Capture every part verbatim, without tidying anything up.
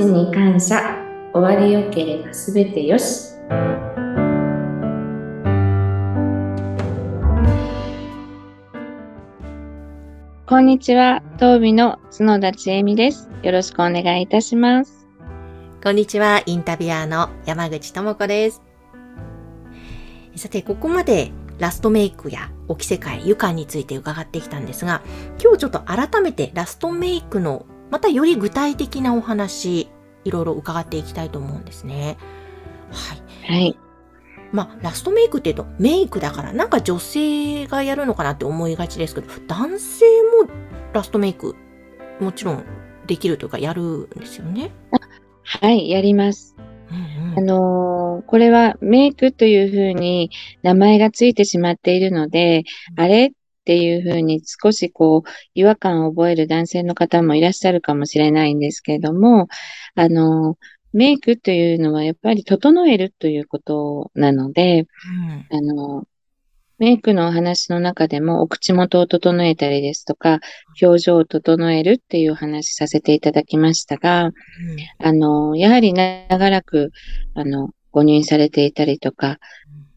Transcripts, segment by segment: ちに感謝、終わりよければすべてよし。こんにちは、東美の角田千恵美です。よろしくお願いいたします。こんにちは、インタビュアーの山口智子です。さて、ここまでラストメイクやお着せ替え、湯感について伺ってきたんですが、今日ちょっと改めてラストメイクのまたより具体的なお話、いろいろ伺っていきたいと思うんですね。はい。はい。まあ、ラストメイクっていうとメイクだからなんか女性がやるのかなって思いがちですけど、男性もラストメイクもちろんできるというかやるんですよね。はい、やります。うんうん、あのー、これはメイクというふうに名前がついてしまっているので、うん、あれっていうふうに少しこう違和感を覚える男性の方もいらっしゃるかもしれないんですけれども、あのー、メイクというのはやっぱり整えるということなので、うん、あのメイクのお話の中でもお口元を整えたりですとか表情を整えるっていうお話させていただきましたが、うん、あのやはり長らくあのご入院されていたりとか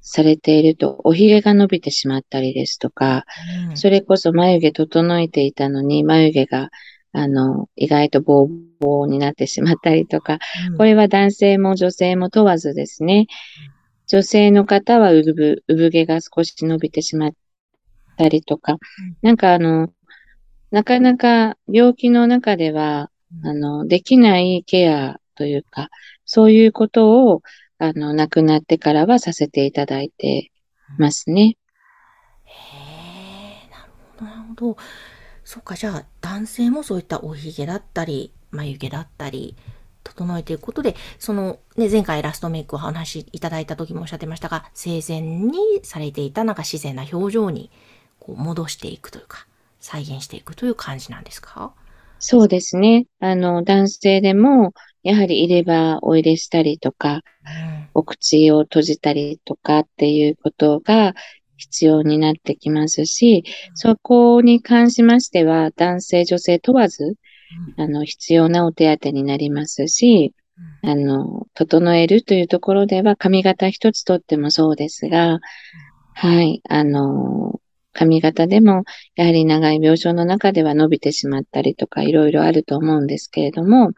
されているとおひげが伸びてしまったりですとか、うん、それこそ眉毛整えていたのに眉毛があの、意外とボーボーになってしまったりとか、これは男性も女性も問わずですね、女性の方は産、産毛が少し伸びてしまったりとか、なんかあの、なかなか病気の中では、あの、できないケアというか、そういうことを、あの、亡くなってからはさせていただいてますね。へー、なるほど、なるほど。そうか、じゃあ男性もそういったおひげだったり眉毛だったり整えていくことで、その、ね、前回ラストメイクをお話しいただいた時もおっしゃってましたが、生前にされていたなんか自然な表情にこう戻していくというか再現していくという感じなんですか？そうですね、あの男性でもやはり入れ歯を入れしたりとか、うん、お口を閉じたりとかっていうことが必要になってきますし、そこに関しましては男性女性問わずあの必要なお手当になりますし、あの整えるというところでは髪型一つとってもそうですが、はい、あの髪型でもやはり長い病床の中では伸びてしまったりとかいろいろあると思うんですけれども、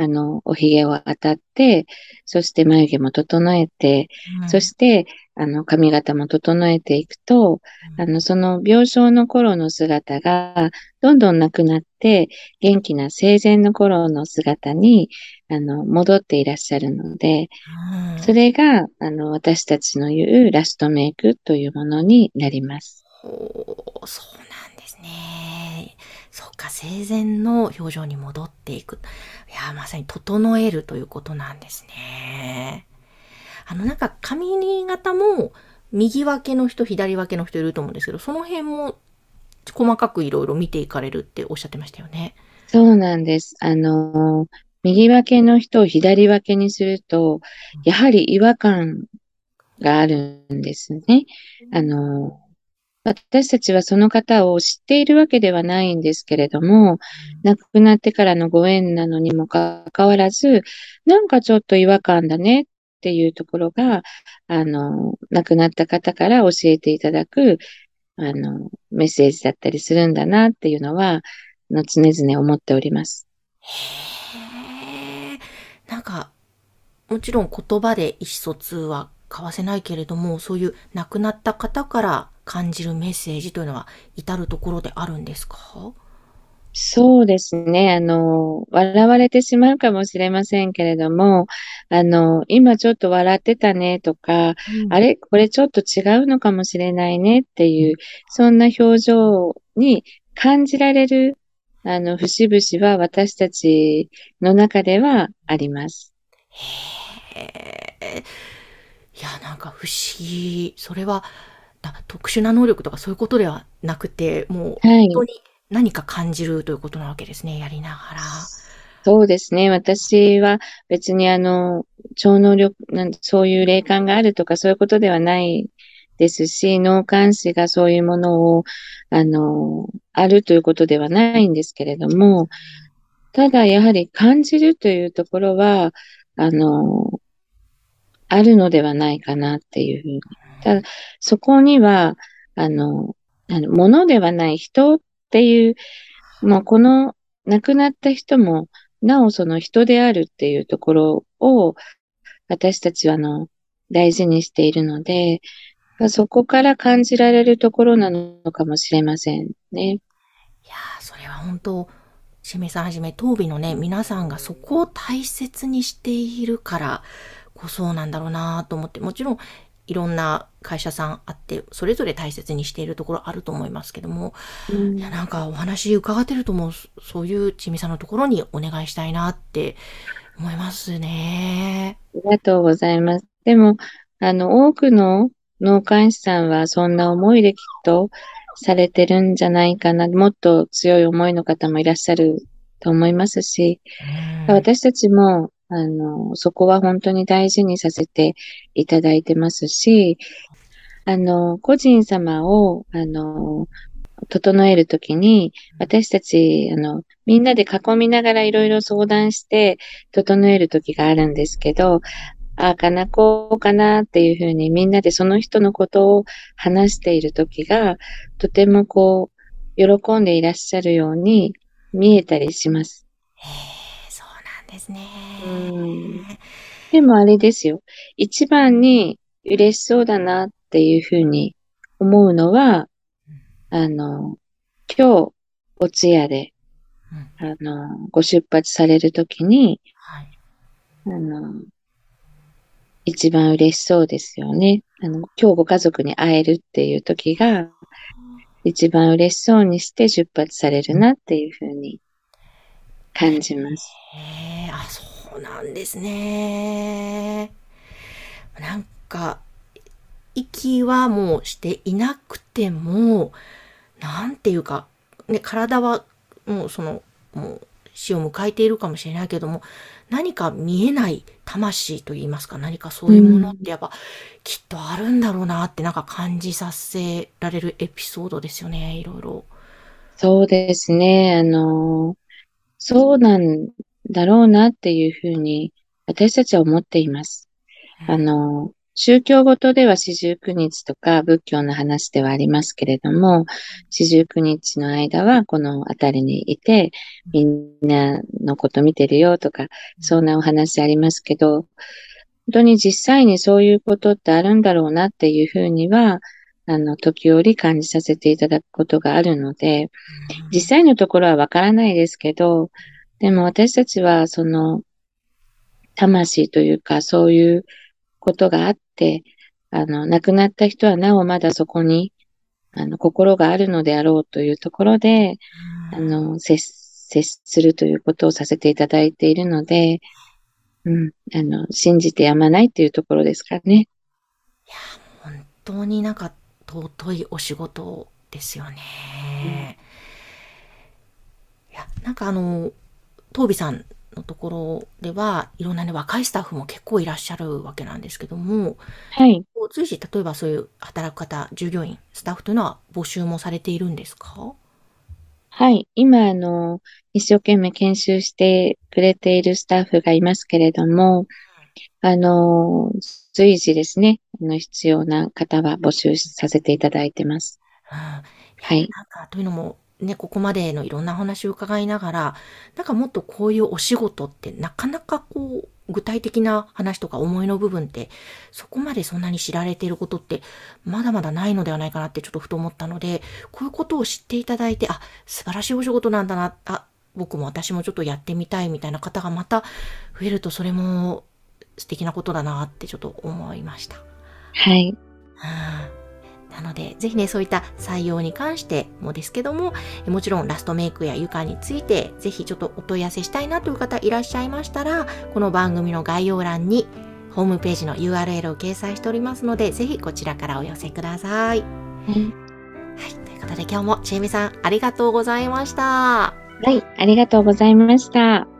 あのおひげを当たって、そして眉毛も整えて、うん、そしてあの髪型も整えていくと、うん、あのその病床の頃の姿がどんどんなくなって元気な生前の頃の姿にあの戻っていらっしゃるので、うん、それがあの私たちの言うラストメイクというものになります。おー、そうなんですね。そうか、生前の表情に戻っていく。いや、まさに整えるということなんですね。あの、なんか髪型も右分けの人、左分けの人いると思うんですけど、その辺も細かくいろいろ見ていかれるっておっしゃってましたよね。そうなんです。あの、右分けの人を左分けにすると、やはり違和感があるんですね。あの、私たちはその方を知っているわけではないんですけれども、亡くなってからのご縁なのにもかかわらず、なんかちょっと違和感だねっていうところが、あの、亡くなった方から教えていただく、あの、メッセージだったりするんだなっていうのは、の常々思っております。へー。なんか、もちろん言葉で意思疎通は交わせないけれども、そういう亡くなった方から感じるメッセージというのは至るところであるんですか？そうですね。あの、笑われてしまうかもしれませんけれども、あの、今ちょっと笑ってたねとか、うん、あれこれちょっと違うのかもしれないねっていう、そんな表情に感じられる、あの、節々は私たちの中ではあります。へー。いや、なんか不思議。それは、特殊な能力とかそういうことではなくて、もう本当に何か感じるということなわけですね、はい、やりながら。そうですね。私は別にあの超能力なん、そういう霊感があるとかそういうことではないですし、脳幹視がそういうものをあのあるということではないんですけれども、ただやはり感じるというところは、あの、あるのではないかなっていうふうに。ただ、そこには、あの、あの物ではない人っていう、もうこの亡くなった人も、なおその人であるっていうところを、私たちはあの大事にしているので、そこから感じられるところなのかもしれませんね。いやー、それは本当、しめさんはじめ当備のね、皆さんがそこを大切にしているからこそなんだろうなと思って、もちろんいろんな会社さんあって、それぞれ大切にしているところあると思いますけども、うん、いやなんかお話伺ってるともう、そういうちみさんのところにお願いしたいなって思いますね。ありがとうございます。でも、あの、多くの納棺師さんはそんな思いできっとされてるんじゃないかな。もっと強い思いの方もいらっしゃると思いますし、うん、私たちも、あの、そこは本当に大事にさせていただいてますし、あの、個人様を、あの、整えるときに、私たち、あの、みんなで囲みながらいろいろ相談して、整えるときがあるんですけど、ああかな、こうかなっていうふうにみんなでその人のことを話しているときが、とてもこう、喜んでいらっしゃるように見えたりします。ですね、うん。でもあれですよ。一番に嬉しそうだなっていうふうに思うのは、あの、今日、お通夜で、あの、ご出発されるときに、はい、あの、一番嬉しそうですよね。あの、今日ご家族に会えるっていうときが、一番嬉しそうにして出発されるなっていうふうに感じます。へー、あ、そうなんですね。なんか息はもうしていなくても、なんていうか、ね、体はもうそのもう死を迎えているかもしれないけども、何か見えない魂といいますか、何かそういうものってやっぱ、うん、きっとあるんだろうなってなんか感じさせられるエピソードですよね。いろいろ。そうですね。あのー。そうなんだろうなっていうふうに私たちは思っています。あの、宗教ごとでは四十九日とか仏教の話ではありますけれども、四十九日の間はこの辺りにいて、みんなのこと見てるよとか、そんなお話ありますけど、本当に実際にそういうことってあるんだろうなっていうふうには、あの、時折感じさせていただくことがあるので、実際のところはわからないですけど、でも私たちはその、魂というかそういうことがあって、あの、亡くなった人はなおまだそこに、あの、心があるのであろうというところで、あの、接、接するということをさせていただいているので、うん、あの、信じてやまないっていうところですかね。いや、本当になんか、尊いお仕事ですよね。うん、いやなんかあの東美さんのところではいろんなね若いスタッフも結構いらっしゃるわけなんですけども、はい、随時例えばそういう働く方、従業員、スタッフというのは募集もされているんですか？はい、今あの一生懸命研修してくれているスタッフがいますけれども、あの随時ですね、の必要な方は募集させていただいてます。うん、はい。なんかというのもね、ここまでのいろんなお話を伺いながら、なんかもっとこういうお仕事ってなかなかこう具体的な話とか思いの部分ってそこまでそんなに知られていることってまだまだないのではないかなってちょっとふと思ったので、こういうことを知っていただいて、あ、素晴らしいお仕事なんだな、あ、僕も私もちょっとやってみたいみたいな方がまた増えるとそれも素敵なことだなってちょっと思いました。はい、うん、なのでぜひねそういった採用に関してもですけども、もちろんラストメイクや床についてぜひちょっとお問い合わせしたいなという方いらっしゃいましたら、この番組の概要欄にホームページの ユーアールエル を掲載しておりますので、ぜひこちらからお寄せください。はい、はい、ということで今日もちえみさんありがとうございました。はい、ありがとうございました。